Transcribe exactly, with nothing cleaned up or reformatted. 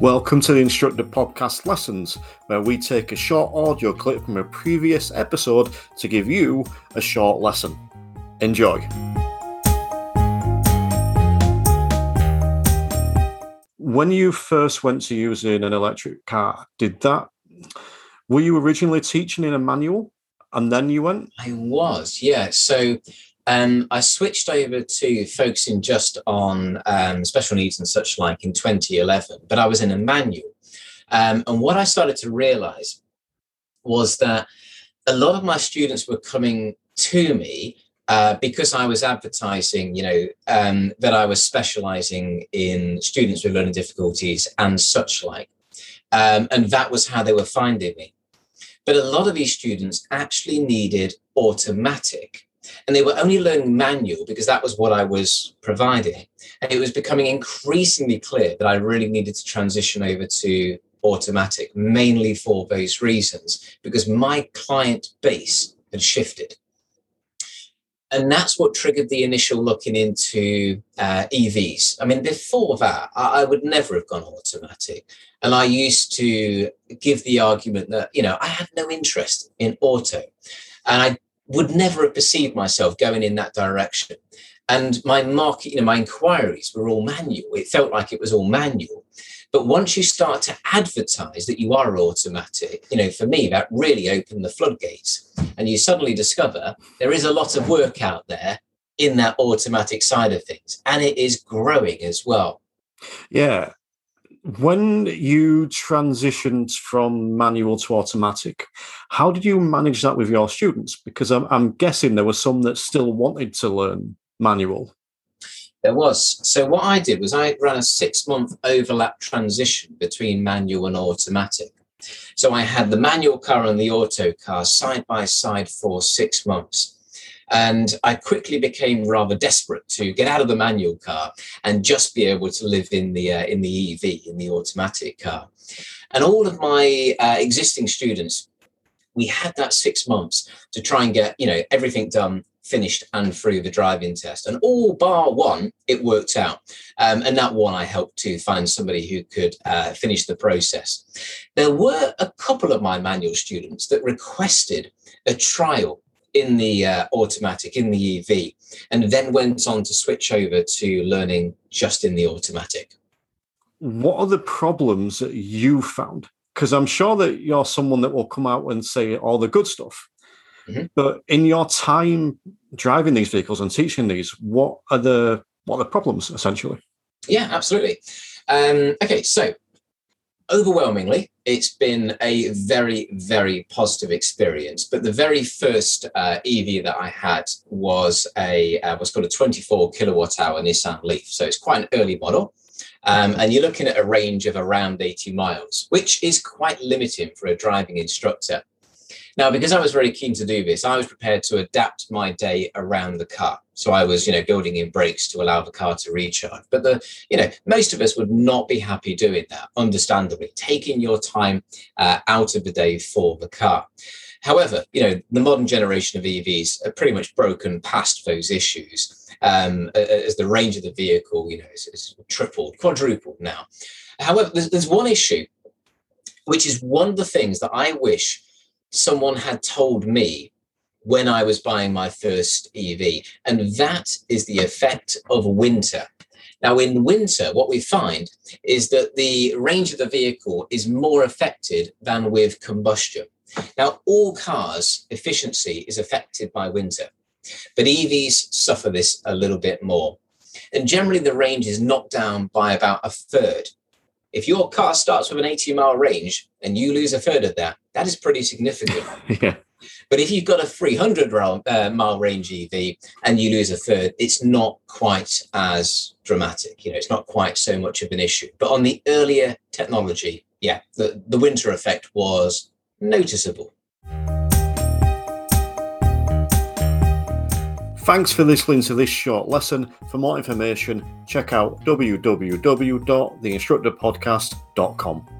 Welcome to the Instructor Podcast Lessons, where we take a short audio clip from a previous episode to give you a short lesson. Enjoy. When you first went to using an electric car, did that, were you originally teaching in a manual and then you went? I was, yeah. So um, I switched over to focusing just on um, special needs and such like in twenty eleven, but I was in a manual. Um, and what I started to realise was that a lot of my students were coming to me Uh, because I was advertising, you know, um, that I was specialising in students with learning difficulties and such like. Um, and that was how they were finding me. But a lot of these students actually needed automatic, and they were only learning manual because that was what I was providing. And it was becoming increasingly clear that I really needed to transition over to automatic, mainly for those reasons, because my client base had shifted. And that's what triggered the initial looking into uh, E Vs. I mean, before that, I, I would never have gone automatic. And I used to give the argument that, you know, I had no interest in auto. And I would never have perceived myself going in that direction. And my market, you know, my inquiries were all manual. It felt like it was all manual. But once you start to advertise that you are automatic, you know, for me, that really opened the floodgates. And you suddenly discover there is a lot of work out there in that automatic side of things. And it is growing as well. Yeah. When you transitioned from manual to automatic, how did you manage that with your students? Because I'm, I'm guessing there were some that still wanted to learn manual. There was. So what I did was I ran a six-month overlap transition between manual and automatic. So I had the manual car and the auto car side by side for six months. And I quickly became rather desperate to get out of the manual car and just be able to live in the uh, in the E V, in the automatic car. And all of my uh, existing students, we had that six months to try and get, you know, everything done, finished and through the driving test. And all bar one, it worked out. Um, and that one I helped to find somebody who could uh, finish the process. There were a couple of my manual students that requested a trial in the uh, automatic, in the E V, and then went on to switch over to learning just in the automatic. What are the problems that you found? Because I'm sure that you're someone that will come out and say all the good stuff. Mm-hmm. But in your time driving these vehicles and teaching these, what are the what are the problems, essentially? Yeah, absolutely. Um, okay, so overwhelmingly, it's been a very, very positive experience. But the very first uh, E V that I had was a uh, what's called a twenty-four kilowatt hour Nissan Leaf. So it's quite an early model. Um, and you're looking at a range of around eighty miles, which is quite limiting for a driving instructor. Now, because I was very keen to do this, I was prepared to adapt my day around the car. So I was, you know, building in brakes to allow the car to recharge. But, the, you know, most of us would not be happy doing that, understandably, taking your time uh, out of the day for the car. However, you know, the modern generation of E Vs are pretty much broken past those issues um, as the range of the vehicle, you know, is, is tripled, quadrupled now. However, there's, there's one issue, which is one of the things that I wish someone had told me when I was buying my first E V, and that is the effect of winter. Now, in winter, what we find is that the range of the vehicle is more affected than with combustion. Now, all cars' efficiency is affected by winter, but E Vs suffer this a little bit more. And generally, the range is knocked down by about a third. If your car starts with an eighty mile range and you lose a third of that, that is pretty significant. Yeah. But if you've got a three hundred mile range E V and you lose a third, it's not quite as dramatic. You know, it's not quite so much of an issue. But on the earlier technology, yeah, the, the winter effect was noticeable. Thanks for listening to this short lesson. For more information, check out w w w dot the instructor podcast dot com.